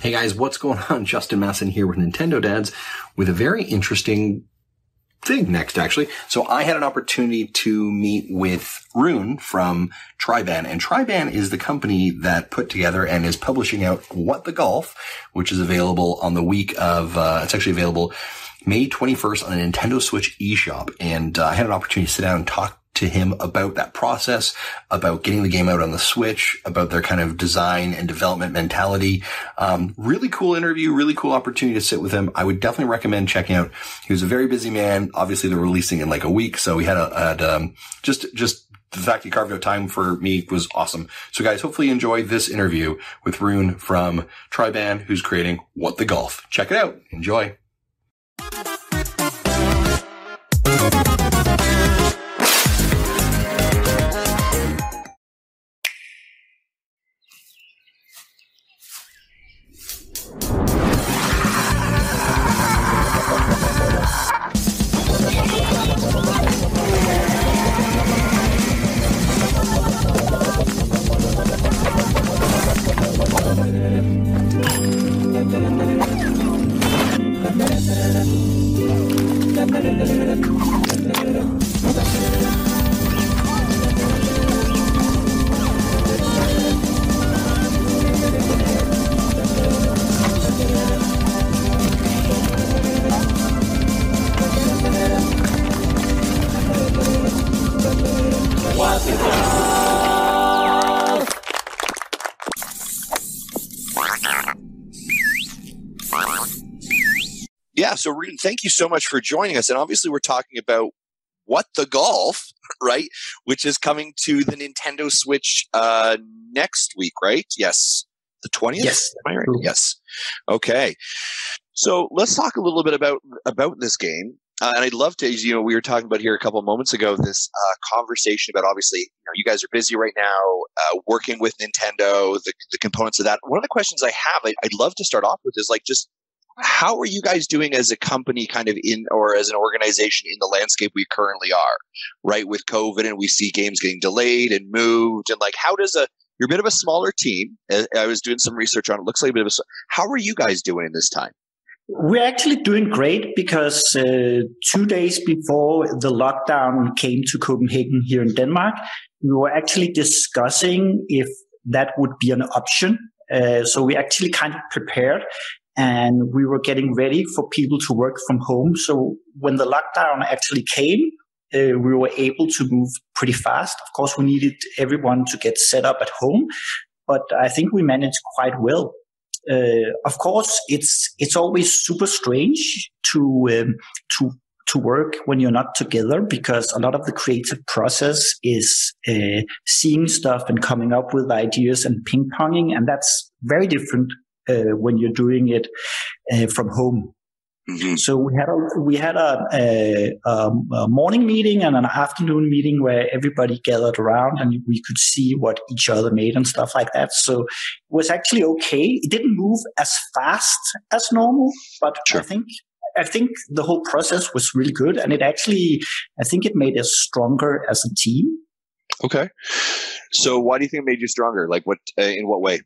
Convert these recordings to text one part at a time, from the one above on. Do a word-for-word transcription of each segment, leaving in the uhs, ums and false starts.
Hey guys, what's going on? Justin Masson here with Nintendo Dads with a very interesting thing next, actually. So I had an opportunity to meet with Rune from Triband, and Triband is the company that put together and is publishing out What the Golf, which is available on the week of, uh, it's actually available May twenty-first on the Nintendo Switch eShop. And uh, I had an opportunity to sit down and talk to him about that process, about getting the game out on the Switch, about their kind of design and development mentality. Um, really cool interview, really cool opportunity to sit with him. I would definitely recommend checking out. He was a very busy man. Obviously, they're releasing in like a week. So we had a, had, um, just, just the fact he carved out time for me was awesome. So guys, hopefully you enjoyed this interview with Rune from Triband, who's creating What the Golf. Check it out. Enjoy. So, Rune, thank you so much for joining us. And obviously, we're talking about What the Golf, right? Which is coming to the Nintendo Switch uh, next week, right? Yes. The twentieth? Yes. Am I right? Yes. Okay. So, let's talk a little bit about, about this game. Uh, and I'd love to, you know, we were talking about here a couple of moments ago, this uh, conversation about obviously, you know, you guys are busy right now uh, working with Nintendo, the, the components of that. One of the questions I have, I, I'd love to start off with is like just, how are you guys doing as a company kind of in or as an organization in the landscape we currently are, right? With COVID and we see games getting delayed and moved and like how does a – you're a bit of a smaller team. I was doing some research on it. It looks like a bit of a – how are you guys doing in this time? We're actually doing great because uh, two days before the lockdown came to Copenhagen here in Denmark, we were actually discussing if that would be an option. Uh, so we actually kind of prepared. And we were getting ready for people to work from home. So when the lockdown actually came, uh, we were able to move pretty fast. Of course, we needed everyone to get set up at home, but I think we managed quite well. Uh, of course, it's it's always super strange to um, to to work when you're not together because a lot of the creative process is uh, seeing stuff and coming up with ideas and ping ponging, and that's very different. Uh, when you're doing it uh, from home. Mm-hmm. So we had a we had a, a, a morning meeting and an afternoon meeting where everybody gathered around and we could see what each other made and stuff like that. So it was actually okay. It didn't move as fast as normal, but sure. I think I think the whole process was really good and it actually I think it made us stronger as a team. Okay. So why do you think it made you stronger? Like what uh, in what way?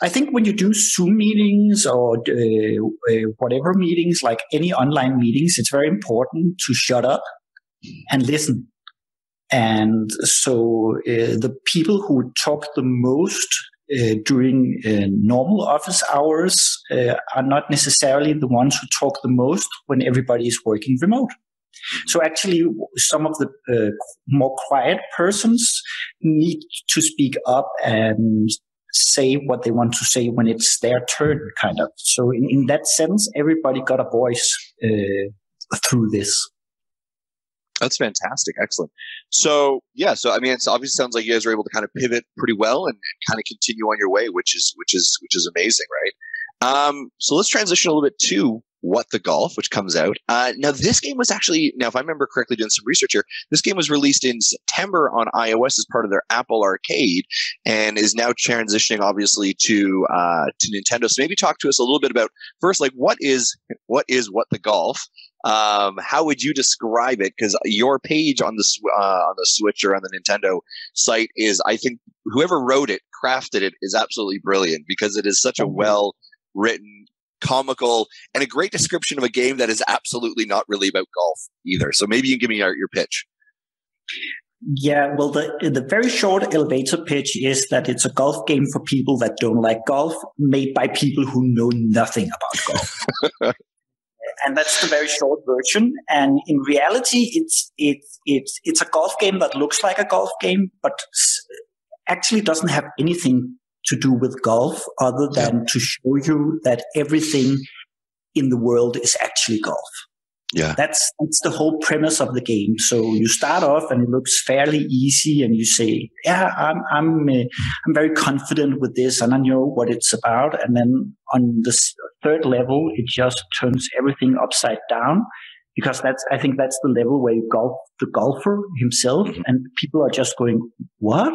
I think when you do Zoom meetings or uh, whatever meetings, like any online meetings, it's very important to shut up and listen. And so uh, the people who talk the most uh, during uh, normal office hours uh, are not necessarily the ones who talk the most when everybody is working remote. So actually, some of the uh, more quiet persons need to speak up and say what they want to say when it's their turn, kind of. So in, in that sense, everybody got a voice uh, through this. That's fantastic. Excellent. So, yeah. So, I mean, it's obviously sounds like you guys were able to kind of pivot pretty well and, and kind of continue on your way, which is, which is, which is amazing, right? Um, so let's transition a little bit to What the Golf, which comes out. Uh, now, this game was actually, now if I remember correctly, doing some research here, this game was released in September on iOS as part of their Apple Arcade and is now transitioning, obviously, to uh, to Nintendo. So maybe talk to us a little bit about, first, like, what is what is What the Golf? Um, how would you describe it? Because your page on the uh, on the Switch or on the Nintendo site is, I think, whoever wrote it, crafted it, is absolutely brilliant because it is such a well-written, comical, and a great description of a game that is absolutely not really about golf either. So maybe you can give me your, your pitch. Yeah, well, the the very short elevator pitch is that it's a golf game for people that don't like golf, made by people who know nothing about golf. And that's the very short version. And in reality, it's it's it's it's a golf game that looks like a golf game, but actually doesn't have anything to do with golf other than to show you that everything in the world is actually golf. Yeah, that's that's the whole premise of the game. So you start off and it looks fairly easy, and you say, "Yeah, I'm I'm uh, I'm very confident with this, and I know what it's about." And then on the third level, it just turns everything upside down, because that's I think that's the level where you golf the golfer himself, mm-hmm. and people are just going, "What?"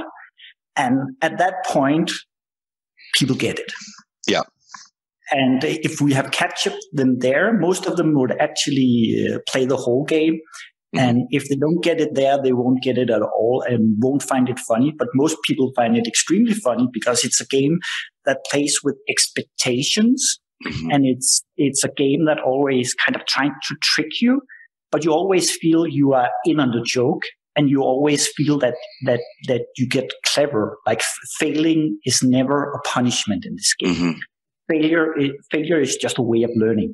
And at that point, people get it. Yeah. And if we have captured them there, most of them would actually uh, play the whole game. Mm-hmm. And if they don't get it there, they won't get it at all and won't find it funny. But most people find it extremely funny because it's a game that plays with expectations. Mm-hmm. And it's it's a game that always kind of trying to trick you, but you always feel you are in on the joke. And you always feel that that that you get clever. Like failing is never a punishment in this game. Mm-hmm. Failure, is, failure is just a way of learning.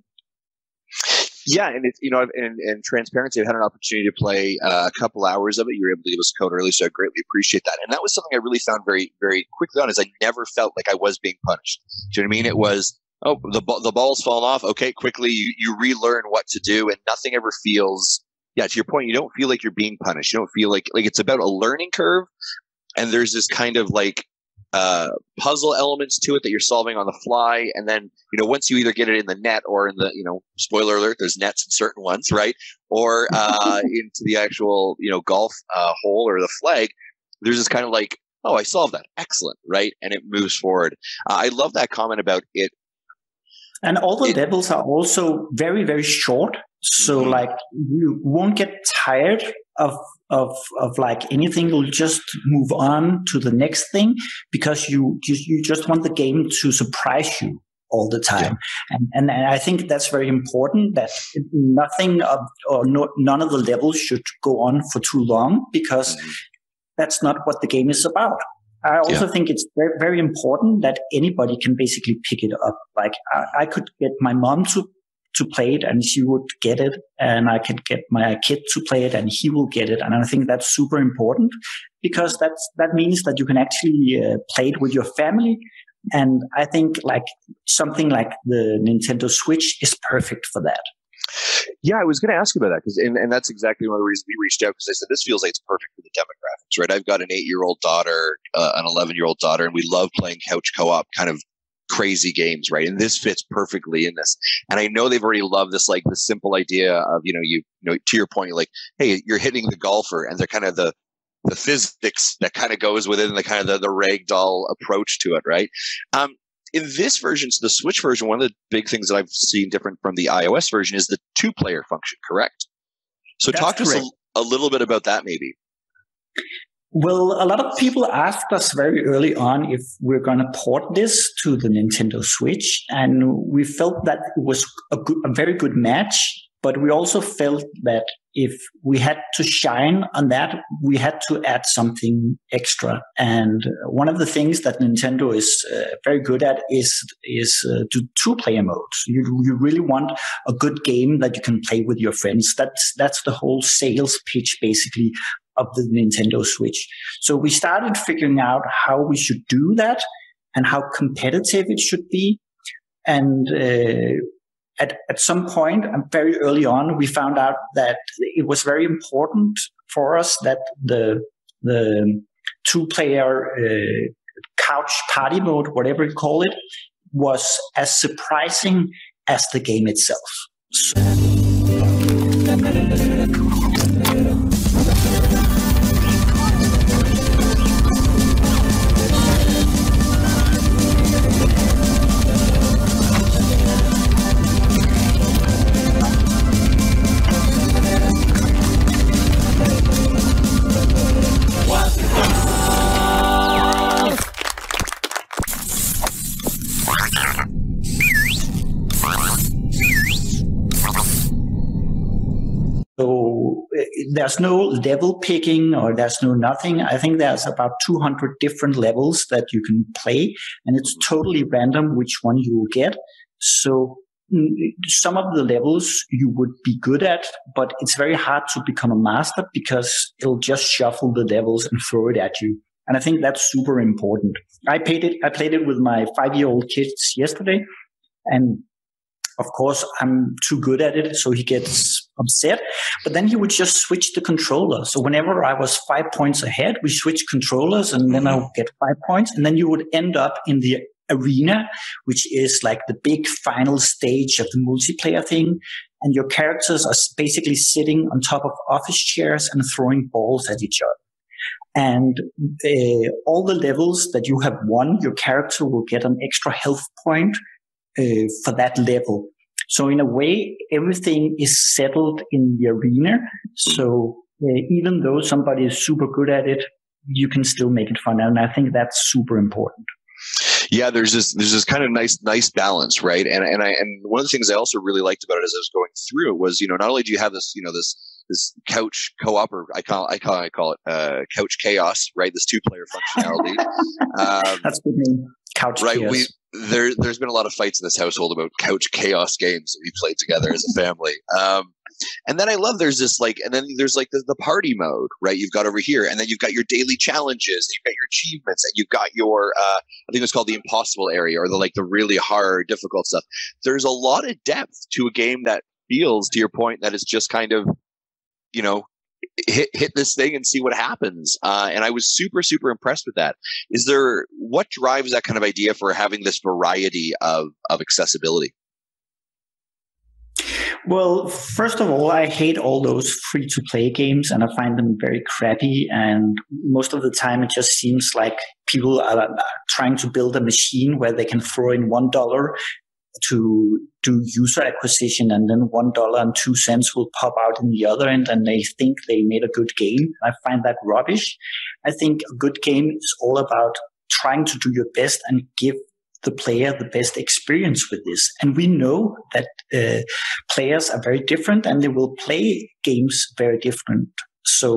Yeah, and it's you know, and, and transparency. I've had an opportunity to play uh, a couple hours of it. You were able to give us code early, so I greatly appreciate that. And that was something I really found very, very quickly on. Is I never felt like I was being punished. Do you know what I mean? It was oh, the the ball's fallen off. Okay, quickly you, you relearn what to do, and nothing ever feels. Yeah, to your point, you don't feel like you're being punished. You don't feel like like it's about a learning curve, and there's this kind of like uh, puzzle elements to it that you're solving on the fly. And then you know once you either get it in the net or in the you know spoiler alert, there's nets in certain ones, right? Or uh, into the actual you know golf uh, hole or the flag. There's this kind of like oh, I solved that, excellent, right? And it moves forward. Uh, I love that comment about it. And all the it, levels are also very very short. So mm-hmm. like you won't get tired of of of like anything. You'll just move on to the next thing because you you, you just want the game to surprise you all the time. Yeah. And, and and I think that's very important that nothing of or no, none of the levels should go on for too long because mm-hmm. that's not what the game is about. I also yeah. think it's very, very important that anybody can basically pick it up. Like I, I could get my mom to. to play it and she would get it and I could get my kid to play it and he will get it. And I think that's super important because that's, that means that you can actually uh, play it with your family. And I think like something like the Nintendo Switch is perfect for that. Yeah, I was going to ask you about that because, and, and that's exactly one of the reasons we reached out because I said this feels like it's perfect for the demographics, right? I've got an eight-year-old daughter, uh, an eleven-year-old daughter, and we love playing couch co-op kind of crazy games, right? And this fits perfectly in this. And I know they've already loved this, like the simple idea of, you know, you, you know, to your point, you're like, hey, you're hitting the golfer and they're kind of the, the physics that kind of goes within the kind of the, the ragdoll approach to it, right? Um, in this version, so the Switch version, one of the big things that I've seen different from the iOS version is the two player function, correct? So That's talk to correct. us a, a little bit about that maybe. Well, a lot of people asked us very early on if we're going to port this to the Nintendo Switch. And we felt that it was a, good, a very good match. But we also felt that if we had to shine on that, we had to add something extra. And one of the things that Nintendo is uh, very good at is is uh, do two-player modes. You you really want a good game that you can play with your friends. That's that's the whole sales pitch, basically, of the Nintendo Switch. So we started figuring out how we should do that and how competitive it should be. And uh, at, at some point, very early on, we found out that it was very important for us that the the two-player uh, couch party mode, whatever you call it, was as surprising as the game itself. So- There's no level picking or there's no nothing. I think there's about two hundred different levels that you can play, and it's totally random which one you will get. So some of the levels you would be good at, but it's very hard to become a master because it'll just shuffle the levels and throw it at you. And I think that's super important. I played it, I played it with my five-year-old kids yesterday, and of course, I'm too good at it, so he gets upset. But then he would just switch the controller. So whenever I was five points ahead, we switched controllers, and then I would get five points. And then you would end up in the arena, which is like the big final stage of the multiplayer thing. And your characters are basically sitting on top of office chairs and throwing balls at each other. And uh, all the levels that you have won, your character will get an extra health point Uh, for that level. So in a way, everything is settled in the arena. So uh, even though somebody is super good at it, you can still make it fun. And I think that's super important. Yeah, there's this there's this kind of nice nice balance, right? And and I and one of the things I also really liked about it as I was going through it was, you know, not only do you have this, you know, this this couch co-op, or I call I call I call it uh, couch chaos, right? This two-player functionality. um, that's good name. Couch right, chaos. We, There, there's been a lot of fights in this household about couch chaos games that we played together as a family. Um, and then I love there's this like, and then there's like the, the party mode, right? You've got over here, and then you've got your daily challenges, and you've got your achievements, and you've got your, uh, I think it's called the impossible area, or the like the really hard, difficult stuff. There's a lot of depth to a game that feels, to your point, that it's just kind of, you know, Hit hit this thing and see what happens. Uh, and I was super, super impressed with that. Is there, what drives that kind of idea for having this variety of, of accessibility? Well, first of all, I hate all those free-to-play games, and I find them very crappy. And most of the time, it just seems like people are trying to build a machine where they can throw in one dollar to do user acquisition, and then one dollar and two cents will pop out in the other end, and they think they made a good game. I find that rubbish. I think a good game is all about trying to do your best and give the player the best experience with this. And we know that uh, players are very different, and they will play games very different. So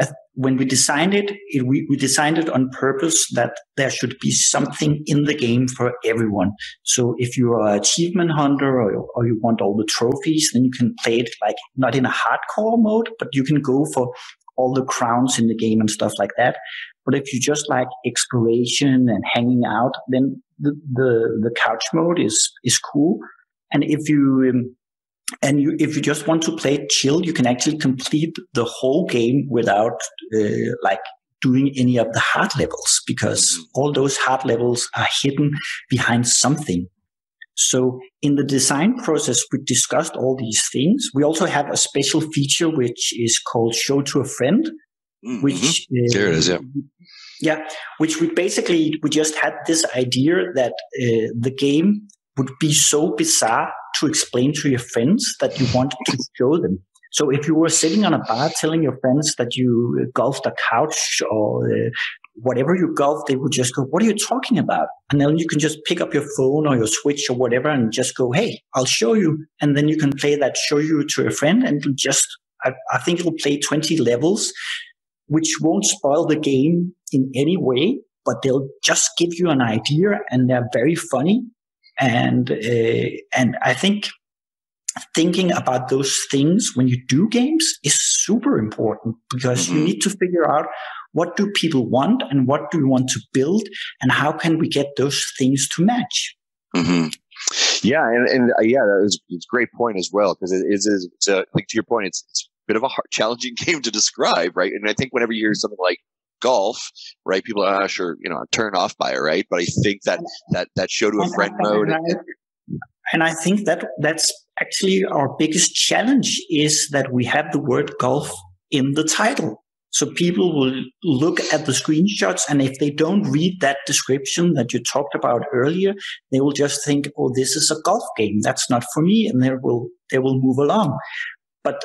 uh, when we designed it, it we, we designed it on purpose that there should be something in the game for everyone. So if you are an achievement hunter, or, or you want all the trophies, then you can play it like not in a hardcore mode, but you can go for all the crowns in the game and stuff like that. But if you just like exploration and hanging out, then the, the, the couch mode is, is cool. And if you... Um, And you, if you just want to play chill, you can actually complete the whole game without uh, like doing any of the hard levels, because all those hard levels are hidden behind something. So in the design process, we discussed all these things. We also have a special feature, which is called Show to a Friend, mm-hmm. which uh, there it is, yeah. Yeah, which we basically, we just had this idea that uh, the game would be so bizarre to explain to your friends that you want to show them. So if you were sitting on a bar telling your friends that you golfed a couch or uh, whatever you golfed, they would just go, "What are you talking about?" And then you can just pick up your phone or your Switch or whatever and just go, "Hey, I'll show you." And then you can play that show you to a friend, and it'll just, I, I think it'll play twenty levels, which won't spoil the game in any way, but they'll just give you an idea, and they're very funny. And uh, and I think thinking about those things when you do games is super important, because you need to figure out what do people want and what do we want to build, and how can we get those things to match. Mm-hmm. Yeah, and, and uh, yeah, that was, it's a great point as well, because it is, it's a, like to your point, it's, it's a bit of a hard, challenging game to describe, right? And I think whenever you hear something like golf, right? People are sure, you know, turned off by it, right? But I think that that, that show to a friend and, mode. And, and, and I think that that's actually our biggest challenge, is that we have the word golf in the title. So people will look at the screenshots, and if they don't read that description that you talked about earlier, they will just think, oh, this is a golf game. That's not for me. And they will, they will move along. But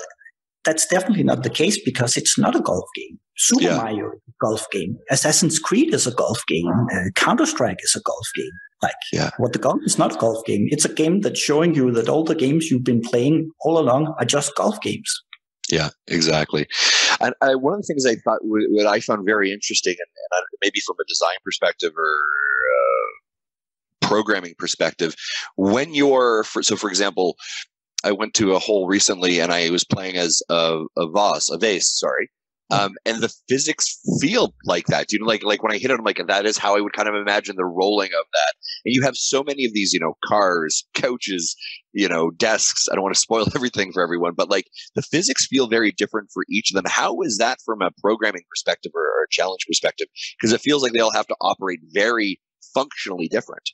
that's definitely not the case, because it's not a golf game. Super yeah. Mario is a golf game. Assassin's Creed is a golf game. Uh, Counter-Strike is a golf game. Like, yeah. What the Golf is not a golf game. It's a game that's showing you that all the games you've been playing all along are just golf games. Yeah, exactly. And I, one of the things I thought, what I found very interesting, and, and maybe from a design perspective or uh, programming perspective, when you're, for, so for example, I went to a hole recently and I was playing as a, a vase, a vase, sorry. Um, and the physics feel like that, you know, like, like when I hit it, I'm like, that is how I would kind of imagine the rolling of that. And you have so many of these, you know, cars, couches, you know, desks. I don't want to spoil everything for everyone, but like the physics feel very different for each of them. How is that from a programming perspective or, or a challenge perspective? Because it feels like they all have to operate very functionally different.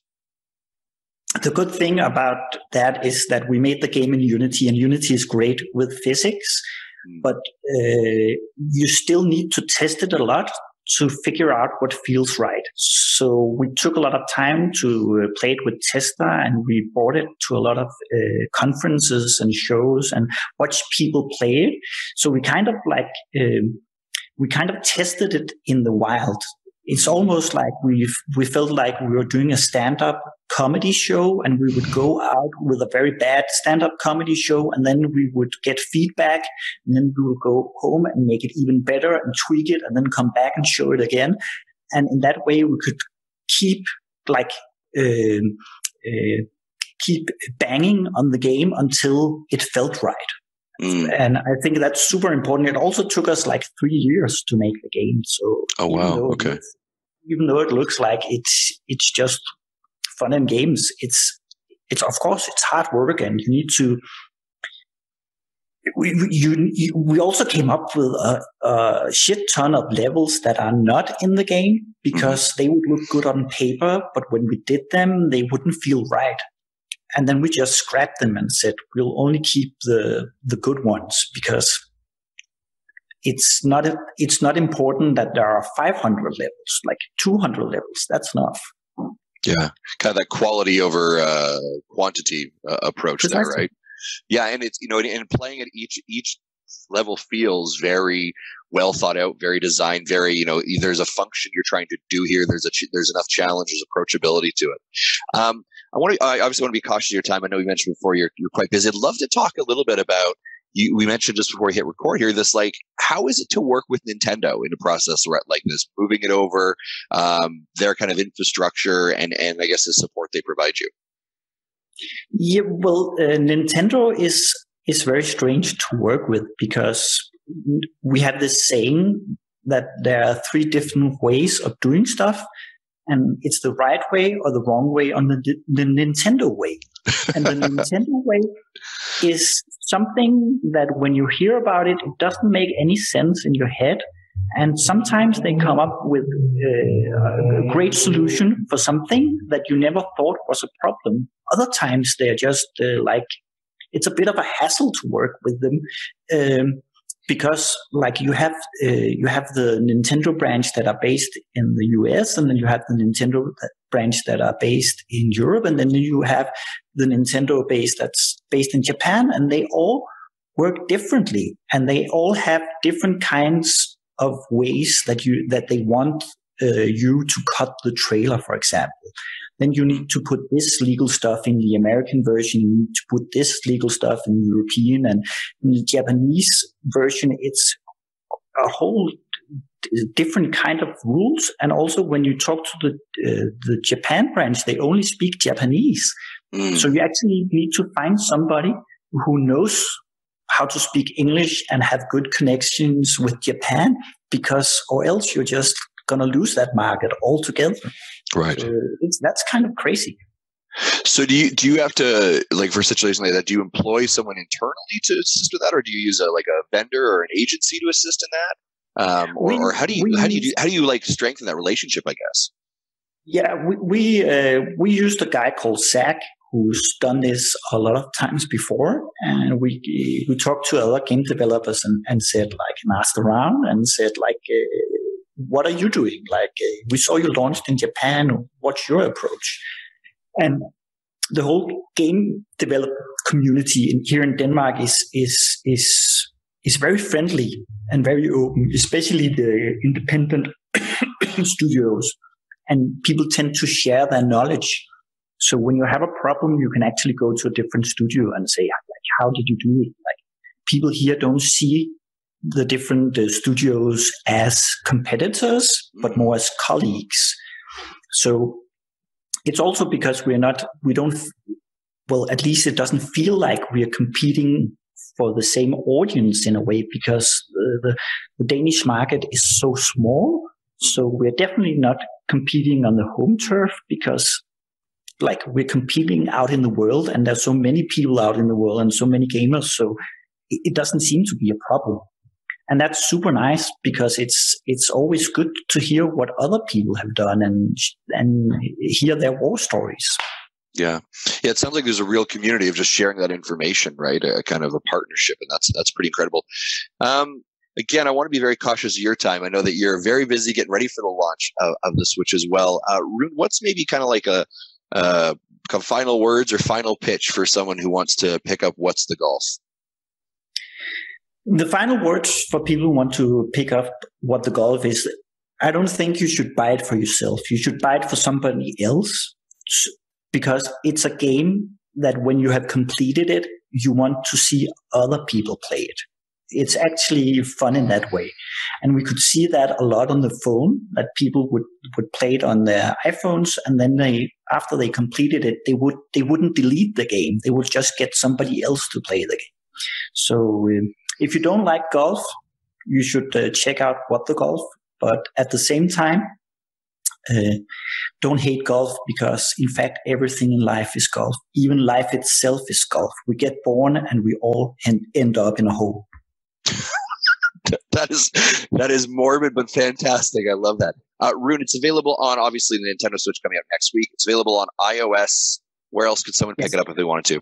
The good thing about that is that we made the game in Unity, and Unity is great with physics. But uh, you still need to test it a lot to figure out what feels right. So we took a lot of time to uh, play it with Testa, and we brought it to a lot of uh, conferences and shows and watched people play it. So we kind of like, um, we kind of tested it in the wild. It's almost like we we felt like we were doing a stand-up comedy show, and we would go out with a very bad stand-up comedy show, and then we would get feedback, and then we would go home and make it even better and tweak it, and then come back and show it again. And in that way, we could keep like uh, uh, keep banging on the game until it felt right. Mm. And I think that's super important. It also took us like three years to make the game. So, oh wow, even okay. It, even though it looks like it's it's just fun and games, it's it's of course it's hard work, and you need to. We you, you we also came up with a, a shit ton of levels that are not in the game, because mm. they would look good on paper, but when we did them, they wouldn't feel right. And then we just scrapped them and said, we'll only keep the the good ones, because it's not a, it's not important that there are five hundred levels, like two hundred levels. That's enough. Yeah, kind of that quality over uh, quantity uh, approach there, right? Yeah, and it's, you know, and playing at each each level feels very well thought out, very designed, very, you know, there's a function you're trying to do here. There's a there's enough challenge, there's approachability to it. Um, I want to. I obviously want to be cautious of your time. I know you mentioned before you're you're quite busy. I'd love to talk a little bit about. You, we mentioned just before we hit record here. This, like, how is it to work with Nintendo in a process like this, moving it over, um, their kind of infrastructure, and and I guess the support they provide you. Yeah, well, uh, Nintendo is is very strange to work with, because we have this saying that there are three different ways of doing stuff. And it's the right way or the wrong way on the, the Nintendo way. And the Nintendo way is something that when you hear about it, it doesn't make any sense in your head. And sometimes they come up with a, a great solution for something that you never thought was a problem. Other times they're just uh, like, it's a bit of a hassle to work with them. Um, Because like you have uh, you have the Nintendo branch that are based in the U S, and then you have the Nintendo branch that are based in Europe, and then you have the Nintendo base that's based in Japan, and they all work differently, and they all have different kinds of ways that you that they want uh, you to cut the trailer, for example. Then you need to put this legal stuff in the American version. You need to put this legal stuff in the European, and in the Japanese version, it's a whole different kind of rules. And also, when you talk to the uh, the Japan branch, they only speak Japanese. Mm. So you actually need to find somebody who knows how to speak English and have good connections with Japan, because or else you're just going to lose that market altogether. Right. Uh, it's, that's kind of crazy. So do you do you have to, like, for a situation like that, do you employ someone internally to assist with that, or do you use a, like a vendor or an agency to assist in that? um, or, we, or how do you we, how do you do, how do you like strengthen that relationship? I guess. Yeah, we we, uh, we used a guy called Zach, who's done this a lot of times before, and we we talked to other game developers and, and said like and asked around and said like, uh, what are you doing? Like uh, we saw you launched in Japan. What's your approach? And the whole game developer community in, here in Denmark is is is is very friendly and very open, especially the independent studios, and people tend to share their knowledge. So when you have a problem, you can actually go to a different studio and say, like, how did you do it? Like, people here don't see the different uh, studios as competitors, but more as colleagues. So it's also because we're not, we don't, well, at least it doesn't feel like we are competing for the same audience in a way, because the, the Danish market is so small. So we're definitely not competing on the home turf, because like we're competing out in the world, and there's so many people out in the world and so many gamers. So it, it doesn't seem to be a problem. And that's super nice, because it's, it's always good to hear what other people have done and, and hear their war stories. Yeah. Yeah. It sounds like there's a real community of just sharing that information, right? A kind of a partnership. And that's, that's pretty incredible. Um, Again, I want to be very cautious of your time. I know that you're very busy getting ready for the launch of, of the Switch as well. Uh, Rune, what's maybe kind of like a uh, final words or final pitch for someone who wants to pick up What's the Golf? The final words for people who want to pick up What the Golf is, I don't think you should buy it for yourself. You should buy it for somebody else, because it's a game that when you have completed it, you want to see other people play it. It's actually fun in that way. And we could see that a lot on the phone, that people would, would play it on their iPhones. And then they, after they completed it, they would, they wouldn't delete the game. They would just get somebody else to play the game. So uh, if you don't like golf, you should uh, check out What the Golf. But at the same time, uh, don't hate golf, because in fact, everything in life is golf. Even life itself is golf. We get born and we all end, end up in a hole. That is that is morbid but fantastic. I love that. Uh, Rune, it's available on obviously the Nintendo Switch coming out next week. It's available on iOS. Where else could someone yes. pick it up if they wanted to?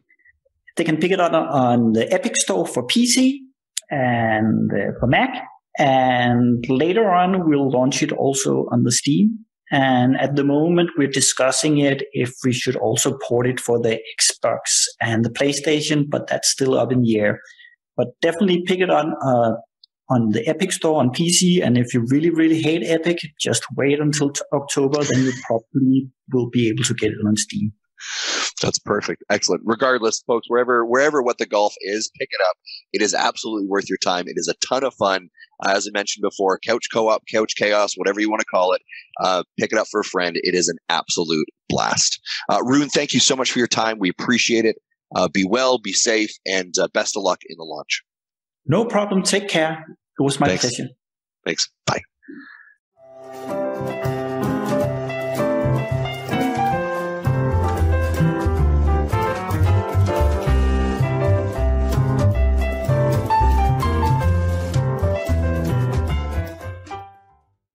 They can pick it up on, on the Epic Store for P C and uh, for Mac. And later on, we'll launch it also on the Steam. And at the moment, we're discussing it if we should also port it for the Xbox and the PlayStation, but that's still up in the air. But definitely pick it on uh, on the Epic Store on P C. And if you really, really hate Epic, just wait until t- October. Then you probably will be able to get it on Steam. That's perfect. Excellent. Regardless, folks, wherever wherever What the Golf is, pick it up. It is absolutely worth your time. It is a ton of fun. As I mentioned before, couch co-op, couch chaos, whatever you want to call it. Uh, pick it up for a friend. It is an absolute blast. Uh, Rune, thank you so much for your time. We appreciate it. Uh, be well, be safe, and uh, best of luck in the launch. No problem. Take care. It was my Thanks. pleasure. Thanks. Bye.